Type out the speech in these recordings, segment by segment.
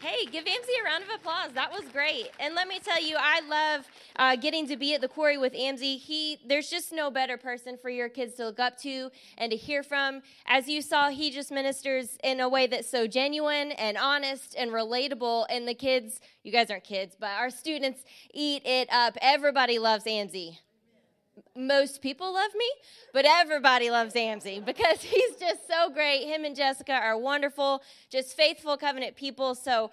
Hey, give Amzie a round of applause. That was great. And let me tell you, I love getting to be at the quarry with Amzie. There's just no better person for your kids to look up to and to hear from. As you saw, he just ministers in a way that's so genuine and honest and relatable. And the kids, you guys aren't kids, but our students eat it up. Everybody loves Amzie. Most people love me, but everybody loves Amzie because he's just so great. Him and Jessica are wonderful, just faithful covenant people. So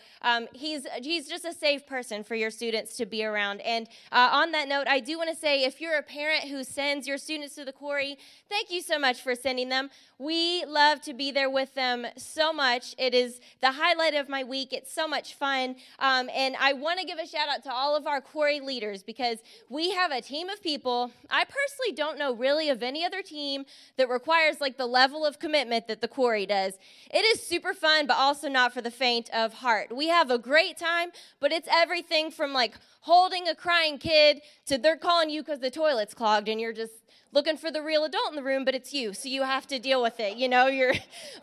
he's just a safe person for your students to be around. And on that note, I do want to say, if you're a parent who sends your students to the quarry, thank you so much for sending them. We love to be there with them so much. It is the highlight of my week. It's so much fun. And I want to give a shout out to all of our quarry leaders because we have a team of people. I personally don't know really of any other team that requires like the level of commitment that the quarry does. It is super fun, but also not for the faint of heart. We have a great time, but it's everything from like holding a crying kid to they're calling you because the toilet's clogged and you're just looking for the real adult in the room, but it's you, so you have to deal with it. You know, your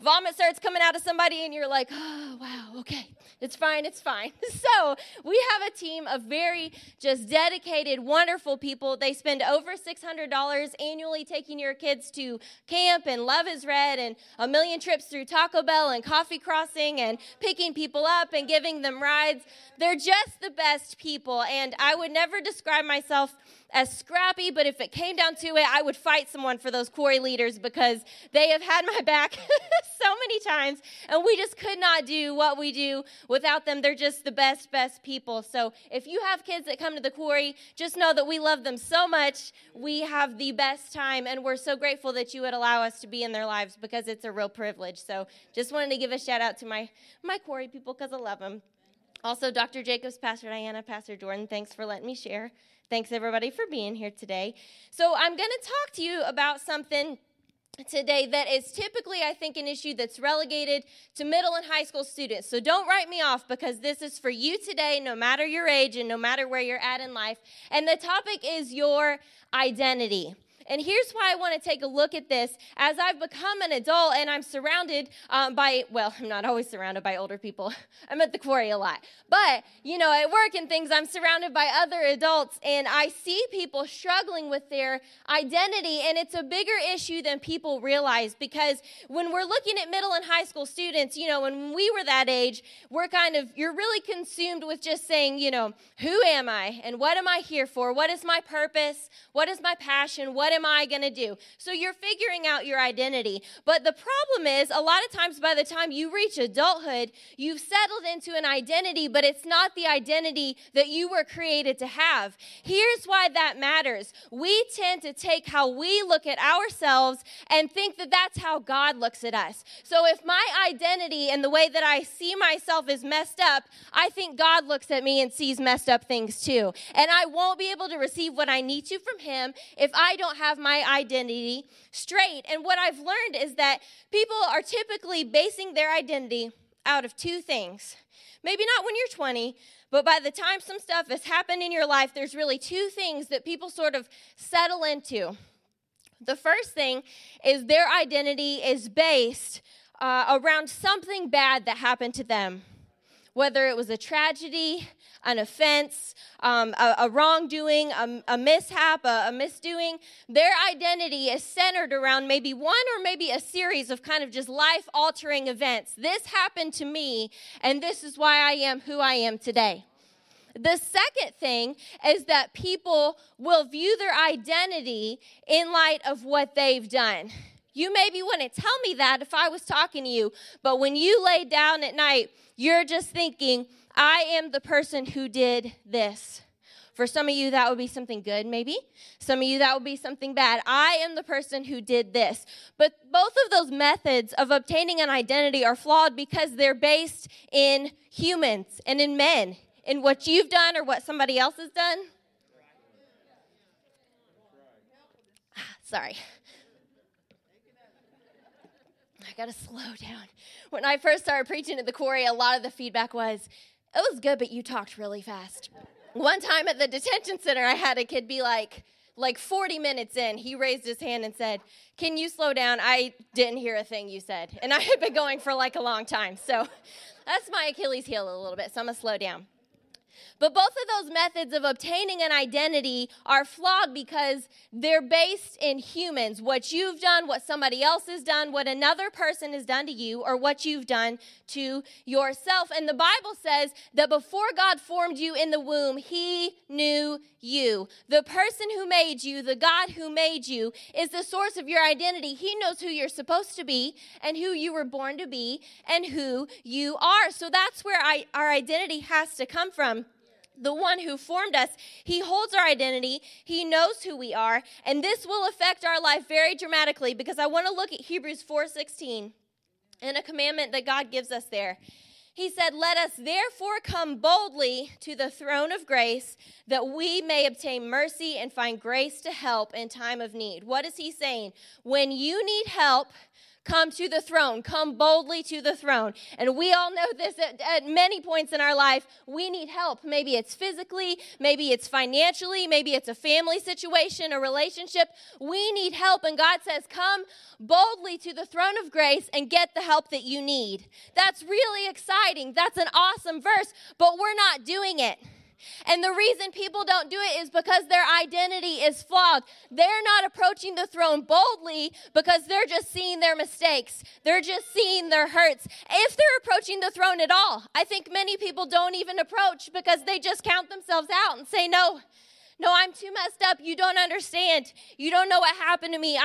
vomit starts coming out of somebody, and you're like, oh, wow, okay, it's fine, it's fine. So we have a team of very just dedicated, wonderful people. They spend over $600 annually taking your kids to camp and Love is Red and a million trips through Taco Bell and Coffee Crossing and picking people up and giving them rides. They're just the best people, and I would never describe myself as scrappy, but if it came down to it, I would fight someone for those quarry leaders because they have had my back so many times, and we just could not do what we do without them. They're just the best people. So if you have kids that come to the quarry, just know that we love them so much. We have the best time, and we're so grateful that you would allow us to be in their lives because it's a real privilege. So just wanted to give a shout out to my quarry people because I love them. Also, Dr. Jacobs, Pastor Diana, Pastor Jordan, thanks for letting me share. Thanks, everybody, for being here today. So I'm going to talk to you about something today that is typically, I think, an issue that's relegated to middle and high school students. So don't write me off because this is for you today, no matter your age and no matter where you're at in life. And the topic is your identity. And here's why I want to take a look at this. As I've become an adult and I'm surrounded I'm not always surrounded by older people. I'm at the quarry a lot. But, you know, at work and things, I'm surrounded by other adults, and I see people struggling with their identity, and it's a bigger issue than people realize because when we're looking at middle and high school students, you know, when we were that age, you're really consumed with just saying, you know, who am I and what am I here for? What is my purpose? What is my passion? What am I going to do? So you're figuring out your identity. But the problem is, a lot of times by the time you reach adulthood, you've settled into an identity, but it's not the identity that you were created to have. Here's why that matters. We tend to take how we look at ourselves and think that that's how God looks at us. So if my identity and the way that I see myself is messed up, I think God looks at me and sees messed up things too. And I won't be able to receive what I need to from Him if I don't have my identity straight. And what I've learned is that people are typically basing their identity out of two things. Maybe not when you're 20, but by the time some stuff has happened in your life, there's really two things that people sort of settle into. The first thing is their identity is based around something bad that happened to them, whether it was a tragedy, an offense, a wrongdoing, a mishap, a misdoing. Their identity is centered around maybe one or maybe a series of kind of just life-altering events. This happened to me, and this is why I am who I am today. The second thing is that people will view their identity in light of what they've done. You maybe wouldn't tell me that if I was talking to you, but when you lay down at night, you're just thinking, I am the person who did this. For some of you, that would be something good, maybe. Some of you, that would be something bad. I am the person who did this. But both of those methods of obtaining an identity are flawed because they're based in humans and in men, in what you've done or what somebody else has done. Sorry. I got to slow down. When I first started preaching at the quarry, a lot of the feedback was, it was good, but you talked really fast. One time at the detention center, I had a kid be like 40 minutes in, he raised his hand and said, can you slow down? I didn't hear a thing you said. And I had been going for like a long time. So That's my Achilles heel a little bit, so I'm going to slow down. But both of those methods of obtaining an identity are flawed because they're based in humans. What you've done, what somebody else has done, what another person has done to you, or what you've done to yourself. And the Bible says that before God formed you in the womb, he knew you. The person who made you, the God who made you, is the source of your identity. He knows who you're supposed to be and who you were born to be and who you are. So that's where our identity has to come from. The one who formed us, he holds our identity, he knows who we are, and this will affect our life very dramatically because I want to look at Hebrews 4:16 and a commandment that God gives us there. He said, "Let us therefore come boldly to the throne of grace that we may obtain mercy and find grace to help in time of need." What is he saying? When you need help, come to the throne. Come boldly to the throne. And we all know this at many points in our life. We need help. Maybe it's physically. Maybe it's financially. Maybe it's a family situation, a relationship. We need help. And God says, come boldly to the throne of grace and get the help that you need. That's really exciting. That's an awesome verse, but we're not doing it. And the reason people don't do it is because their identity is flawed. They're not approaching the throne boldly because they're just seeing their mistakes. They're just seeing their hurts. If they're approaching the throne at all, I think many people don't even approach because they just count themselves out and say, no, I'm too messed up. You don't understand. You don't know what happened to me.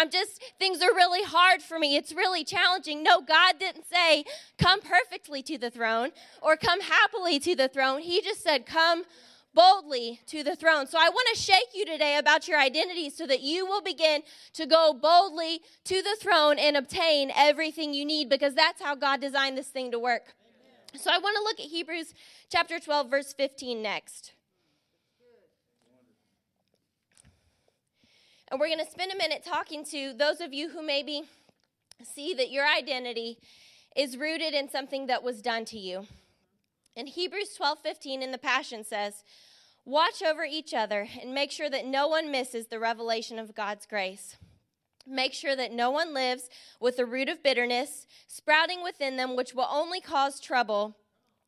Things are really hard for me. It's really challenging. No, God didn't say, come perfectly to the throne or come happily to the throne. He just said, come boldly to the throne. So I want to shake you today about your identity so that you will begin to go boldly to the throne and obtain everything you need because that's how God designed this thing to work. Amen. So I want to look at Hebrews chapter 12, verse 15 next. And we're going to spend a minute talking to those of you who maybe see that your identity is rooted in something that was done to you. And Hebrews 12:15 in the Passion says, "Watch over each other and make sure that no one misses the revelation of God's grace. Make sure that no one lives with a root of bitterness sprouting within them, which will only cause trouble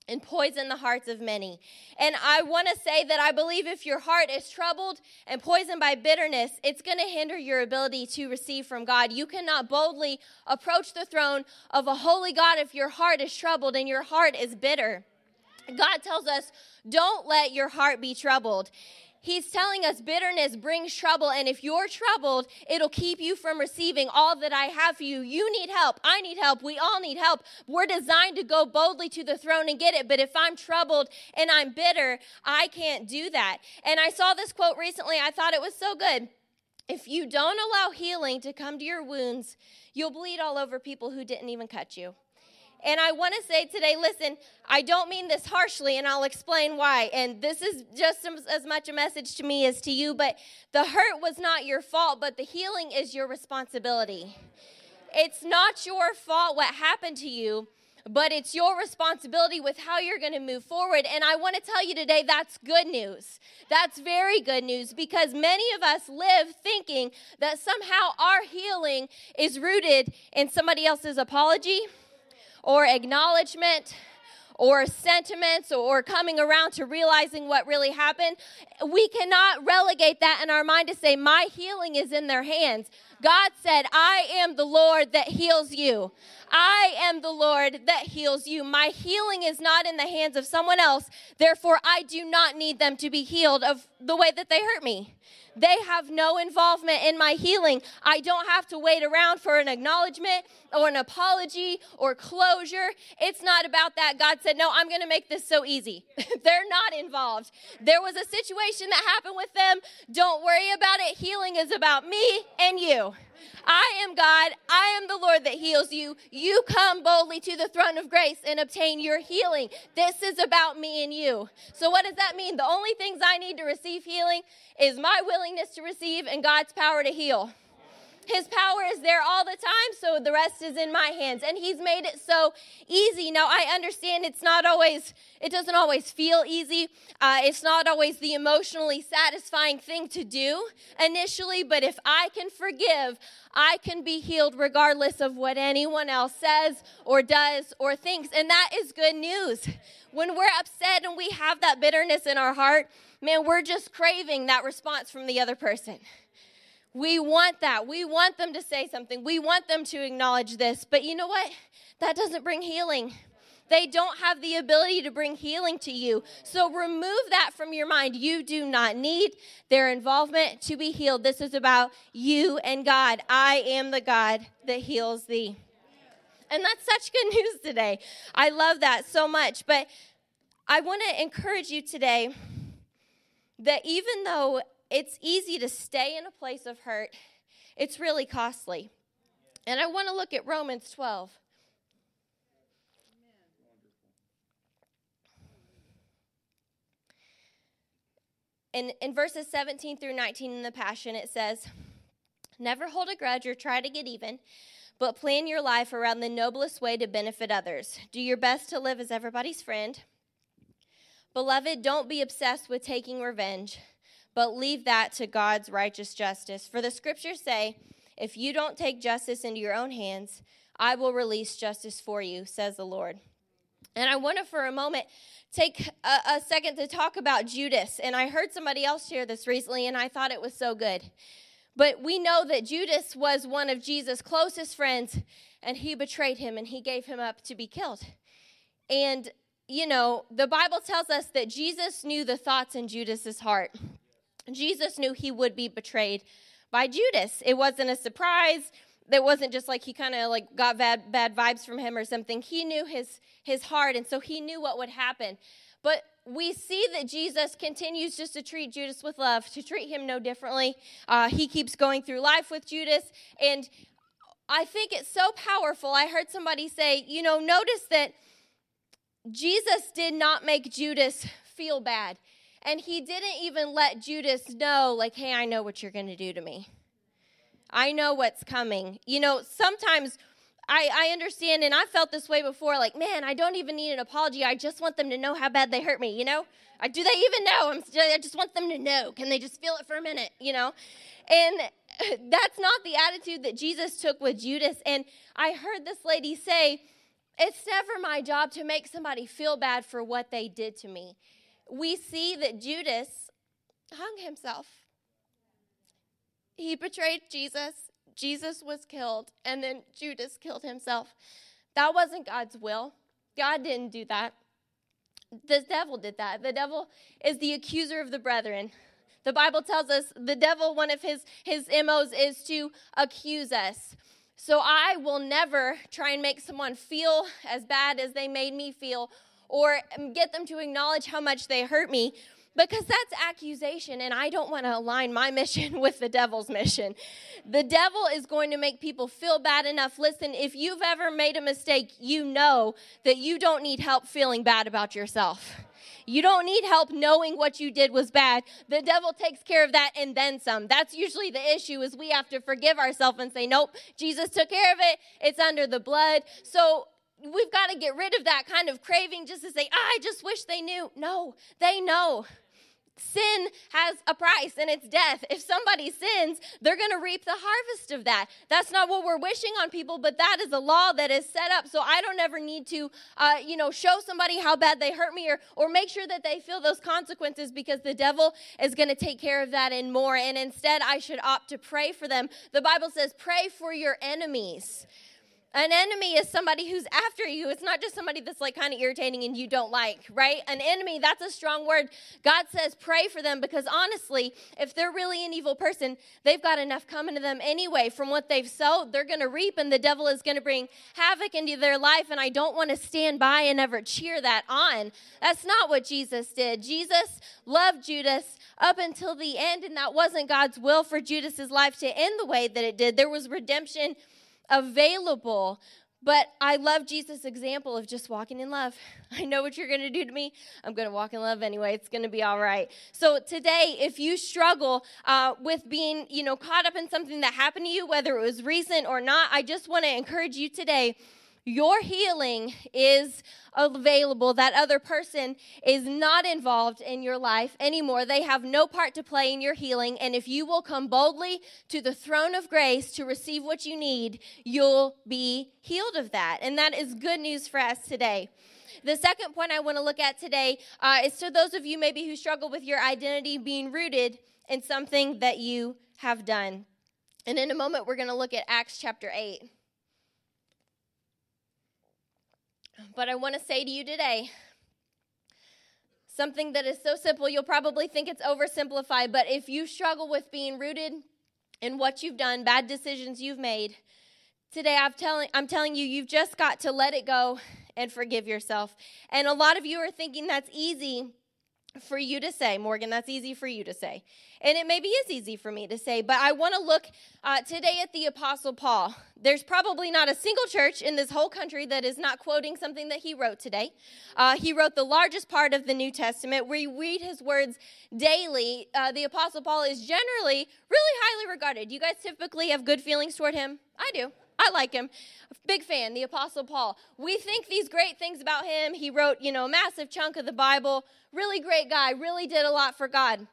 and poison the hearts of many." And I want to say that I believe if your heart is troubled and poisoned by bitterness, it's going to hinder your ability to receive from God. You cannot boldly approach the throne of a holy God if your heart is troubled and your heart is bitter. God tells us, don't let your heart be troubled. He's telling us bitterness brings trouble, and if you're troubled, it'll keep you from receiving all that I have for you. You need help. I need help. We all need help. We're designed to go boldly to the throne and get it, but if I'm troubled and I'm bitter, I can't do that. And I saw this quote recently. I thought it was so good. If you don't allow healing to come to your wounds, you'll bleed all over people who didn't even cut you. And I want to say today, listen, I don't mean this harshly, and I'll explain why. And this is just as much a message to me as to you, but the hurt was not your fault, but the healing is your responsibility. It's not your fault what happened to you, but it's your responsibility with how you're going to move forward. And I want to tell you today, that's good news. That's very good news because many of us live thinking that somehow our healing is rooted in somebody else's apology, or acknowledgement, or sentiments, or coming around to realizing what really happened. We cannot relegate that in our mind to say, my healing is in their hands. God said, I am the Lord that heals you. I am the Lord that heals you. My healing is not in the hands of someone else. Therefore, I do not need them to be healed of the way that they hurt me. They have no involvement in my healing. I don't have to wait around for an acknowledgement or an apology or closure. It's not about that. God said, no, I'm going to make this so easy. They're not involved. There was a situation that happened with them. Don't worry about it. Healing is about me and you. I am God. I am the Lord that heals you. You come boldly to the throne of grace and obtain your healing. This is about me and you. So what does that mean? The only things I need to receive healing is my willingness to receive and God's power to heal. His power is there all the time, so the rest is in my hands. And he's made it so easy. Now, I understand it doesn't always feel easy. It's not always the emotionally satisfying thing to do initially, but if I can forgive, I can be healed regardless of what anyone else says or does or thinks. And that is good news. When we're upset and we have that bitterness in our heart, man, we're just craving that response from the other person. We want that. We want them to say something. We want them to acknowledge this. But you know what? That doesn't bring healing. They don't have the ability to bring healing to you. So remove that from your mind. You do not need their involvement to be healed. This is about you and God. I am the God that heals thee. And that's such good news today. I love that so much. But I want to encourage you today that even though it's easy to stay in a place of hurt, it's really costly. And I want to look at Romans 12. In verses 17 through 19 in the Passion, it says, "Never hold a grudge or try to get even, but plan your life around the noblest way to benefit others. Do your best to live as everybody's friend. Beloved, don't be obsessed with taking revenge, but leave that to God's righteous justice. For the scriptures say, if you don't take justice into your own hands, I will release justice for you, says the Lord." And I want to, for a moment, take a second to talk about Judas. And I heard somebody else share this recently, and I thought it was so good. But we know that Judas was one of Jesus' closest friends, and he betrayed him, and he gave him up to be killed. And, you know, the Bible tells us that Jesus knew the thoughts in Judas's heart. Jesus knew he would be betrayed by Judas. It wasn't a surprise. It wasn't just like he kind of like got bad vibes from him or something. He knew his heart, and so he knew what would happen. But we see that Jesus continues just to treat Judas with love, to treat him no differently. He keeps going through life with Judas, and I think it's so powerful. I heard somebody say, you know, notice that Jesus did not make Judas feel bad. And he didn't even let Judas know, like, hey, I know what you're going to do to me. I know what's coming. You know, sometimes I understand, and I felt this way before, like, man, I don't even need an apology. I just want them to know how bad they hurt me, you know? Do they even know? I just want them to know. Can they just feel it for a minute, you know? And that's not the attitude that Jesus took with Judas. And I heard this lady say, it's never my job to make somebody feel bad for what they did to me. We see that Judas hung himself. He betrayed Jesus. Jesus was killed, and then Judas killed himself. That wasn't God's will. God didn't do that. The devil did that. The devil is the accuser of the brethren. The Bible tells us the devil, one of his MOs is to accuse us. So I will never try and make someone feel as bad as they made me feel, or get them to acknowledge how much they hurt me, because that's accusation, and I don't want to align my mission with the devil's mission. The devil is going to make people feel bad enough. Listen, if you've ever made a mistake, you know that you don't need help feeling bad about yourself. You don't need help knowing what you did was bad. The devil takes care of that and then some. That's usually the issue, is we have to forgive ourselves and say, nope, Jesus took care of it. It's under the blood. So we've got to get rid of that kind of craving just to say, I just wish they knew. No, they know. Sin has a price, and it's death. If somebody sins, they're going to reap the harvest of that. That's not what we're wishing on people, but that is a law that is set up. So I don't ever need to, show somebody how bad they hurt me or make sure that they feel those consequences, because the devil is going to take care of that and more. And instead, I should opt to pray for them. The Bible says, pray for your enemies. An enemy is somebody who's after you. It's not just somebody that's like kind of irritating and you don't like, right? An enemy, that's a strong word. God says pray for them, because honestly, if they're really an evil person, they've got enough coming to them anyway. From what they've sowed, they're going to reap, and the devil is going to bring havoc into their life, and I don't want to stand by and ever cheer that on. That's not what Jesus did. Jesus loved Judas up until the end, and that wasn't God's will for Judas's life to end the way that it did. There was redemption available, But I love Jesus' example of just walking in love. I know what you're going to do to me. I'm going to walk in love anyway. It's going to be all right. So today, if you struggle with being, caught up in something that happened to you, whether it was recent or not, I just want to encourage you today. Your healing is available. That other person is not involved in your life anymore. They have no part to play in your healing. And if you will come boldly to the throne of grace to receive what you need, you'll be healed of that. And that is good news for us today. The second point I want to look at today is to those of you maybe who struggle with your identity being rooted in something that you have done. And in a moment, we're going to look at Acts chapter 8. But I want to say to you today, something that is so simple, you'll probably think it's oversimplified, but if you struggle with being rooted in what you've done, bad decisions you've made, today I'm telling you, you've just got to let it go and forgive yourself. And a lot of you are thinking that's easy for you to say, Morgan, that's easy for you to say. And it maybe is easy for me to say, but I want to look today at the Apostle Paul. There's probably not a single church in this whole country that is not quoting something that he wrote today. He wrote the largest part of the New Testament. We read his words daily. The Apostle Paul is generally really highly regarded. You guys typically have good feelings toward him? I do. I like him. Big fan, the Apostle Paul. We think these great things about him. He wrote, a massive chunk of the Bible. Really great guy. Really did a lot for God.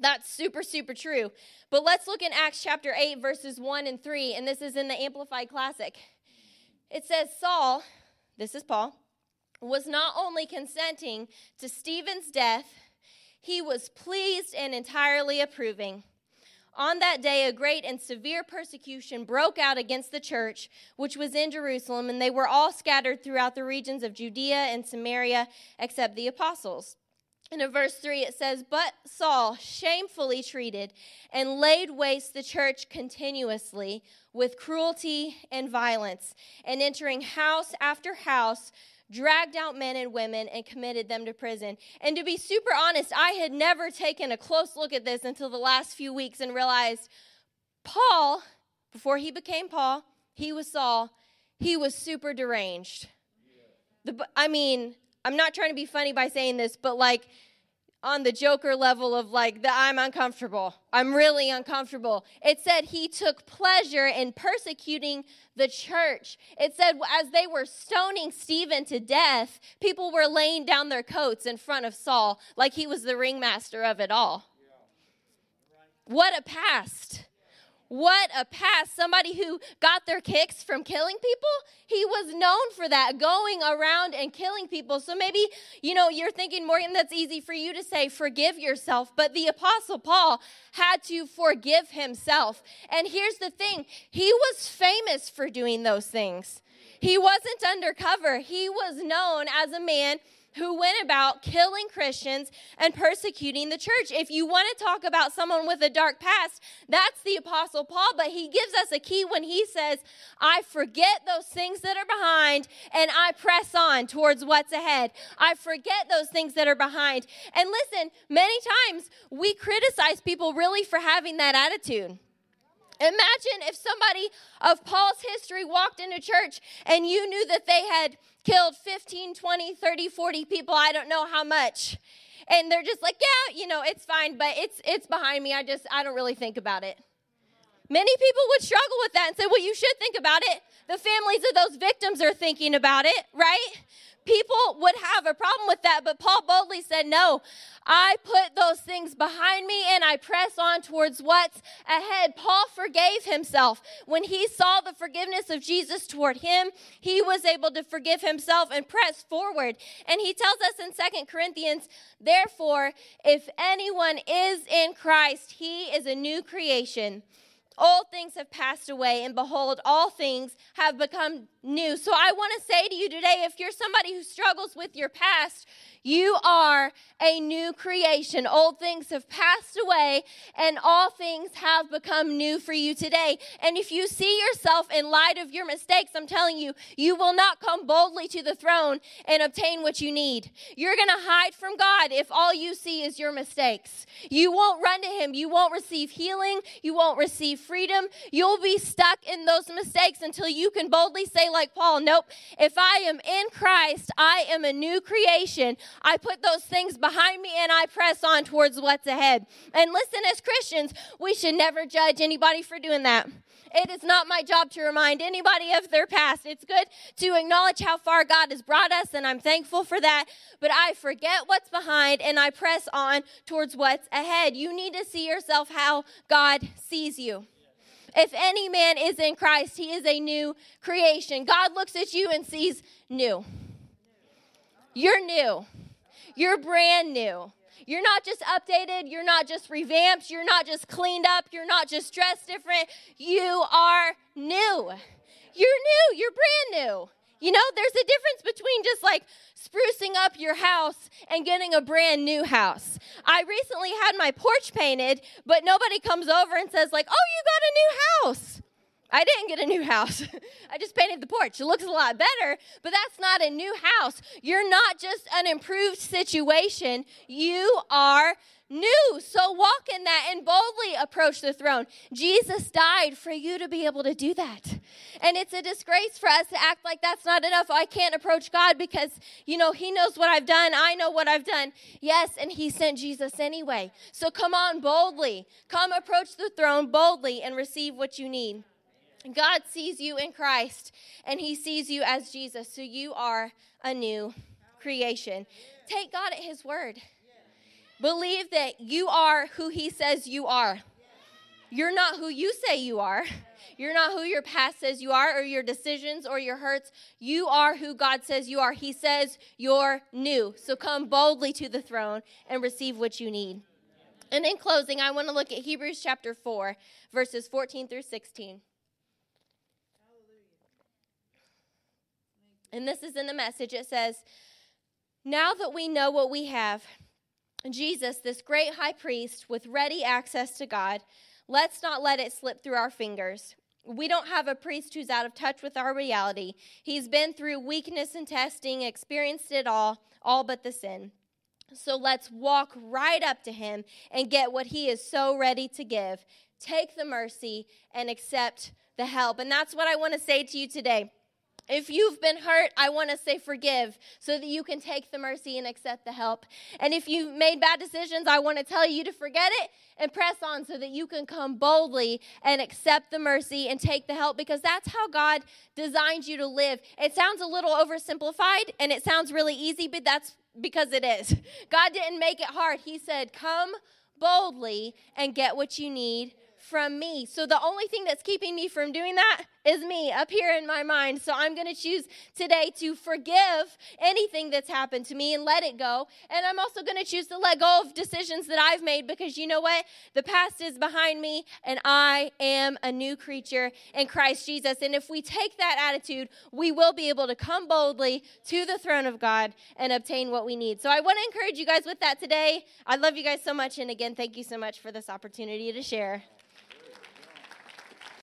That's super, super true. But let's look in Acts chapter 8, verses 1 and 3, and this is in the Amplified Classic. It says, Saul, this is Paul, was not only consenting to Stephen's death, he was pleased and entirely approving. On that day, a great and severe persecution broke out against the church, which was in Jerusalem, and they were all scattered throughout the regions of Judea and Samaria, except the apostles. And in verse 3, it says, But Saul shamefully treated and laid waste the church continuously with cruelty and violence, and entering house after house, dragged out men and women, and committed them to prison. And to be super honest, I had never taken a close look at this until the last few weeks and realized Paul, before he became Paul, he was Saul, he was super deranged. Yeah. I'm not trying to be funny by saying this, but on the Joker level of I'm uncomfortable. I'm really uncomfortable. It said he took pleasure in persecuting the church. It said as they were stoning Stephen to death, people were laying down their coats in front of Saul like he was the ringmaster of it all. Yeah. Right. What a past. What a past. Somebody who got their kicks from killing people, he was known for that, going around and killing people. So maybe, you're thinking, Morgan, that's easy for you to say, forgive yourself. But the Apostle Paul had to forgive himself. And here's the thing, he was famous for doing those things. He wasn't undercover. He was known as a man who went about killing Christians and persecuting the church. If you want to talk about someone with a dark past, that's the Apostle Paul, but he gives us a key when he says, I forget those things that are behind, and I press on towards what's ahead. I forget those things that are behind. And listen, many times we criticize people really for having that attitude. Imagine if somebody of Paul's history walked into church and you knew that they had killed 15, 20, 30, 40 people, I don't know how much. And they're just like, yeah, it's fine, but it's behind me. I don't really think about it. Many people would struggle with that and say, well, you should think about it. The families of those victims are thinking about it, right? People would have a problem with that, but Paul boldly said, no, I put those things behind me and I press on towards what's ahead. Paul forgave himself. When he saw the forgiveness of Jesus toward him, he was able to forgive himself and press forward. And he tells us in 2 Corinthians, therefore, if anyone is in Christ, he is a new creation. All things have passed away, and behold, all things have become new. So I want to say to you today, if you're somebody who struggles with your past, you are a new creation. Old things have passed away, and all things have become new for you today. And if you see yourself in light of your mistakes, I'm telling you, you will not come boldly to the throne and obtain what you need. You're going to hide from God if all you see is your mistakes. You won't run to him. You won't receive healing. You won't receive freedom. You'll be stuck in those mistakes until you can boldly say, like Paul. Nope. If I am in Christ, I am a new creation. I put those things behind me and I press on towards what's ahead. And listen, as Christians, we should never judge anybody for doing that. It is not my job to remind anybody of their past. It's good to acknowledge how far God has brought us, and I'm thankful for that. But I forget what's behind, and I press on towards what's ahead. You need to see yourself how God sees you. If any man is in Christ, he is a new creation. God looks at you and sees new. You're new. You're brand new. You're not just updated. You're not just revamped. You're not just cleaned up. You're not just dressed different. You are new. You're new. You're brand new. You know, there's a difference between just like sprucing up your house and getting a brand new house. I recently had my porch painted, but nobody comes over and says like, oh, you got a new house. I didn't get a new house. I just painted the porch. It looks a lot better, but that's not a new house. You're not just an improved situation. You are new. So walk in that and boldly approach the throne. Jesus died for you to be able to do that. And it's a disgrace for us to act like that's not enough. I can't approach God because, you know, he knows what I've done. I know what I've done. Yes, and he sent Jesus anyway. So come on boldly. Come approach the throne boldly and receive what you need. God sees you in Christ, and he sees you as Jesus, so you are a new creation. Take God at his word. Believe that you are who he says you are. You're not who you say you are. You're not who your past says you are, or your decisions, or your hurts. You are who God says you are. He says you're new, so come boldly to the throne and receive what you need. And in closing, I want to look at Hebrews chapter 4, verses 14 through 16. And this is in the message. It says, now that we know what we have, Jesus, this great high priest with ready access to God, let's not let it slip through our fingers. We don't have a priest who's out of touch with our reality. He's been through weakness and testing, experienced it all but the sin. So let's walk right up to him and get what he is so ready to give. Take the mercy and accept the help. And that's what I want to say to you today. If you've been hurt, I want to say forgive so that you can take the mercy and accept the help. And if you've made bad decisions, I want to tell you to forget it and press on so that you can come boldly and accept the mercy and take the help, because that's how God designed you to live. It sounds a little oversimplified and it sounds really easy, but that's because it is. God didn't make it hard. He said, come boldly and get what you need from me. So the only thing that's keeping me from doing that is me up here in my mind. So I'm going to choose today to forgive anything that's happened to me and let it go. And I'm also going to choose to let go of decisions that I've made, because you know what? The past is behind me and I am a new creature in Christ Jesus. And if we take that attitude, we will be able to come boldly to the throne of God and obtain what we need. So I want to encourage you guys with that today. I love you guys so much. And again, thank you so much for this opportunity to share.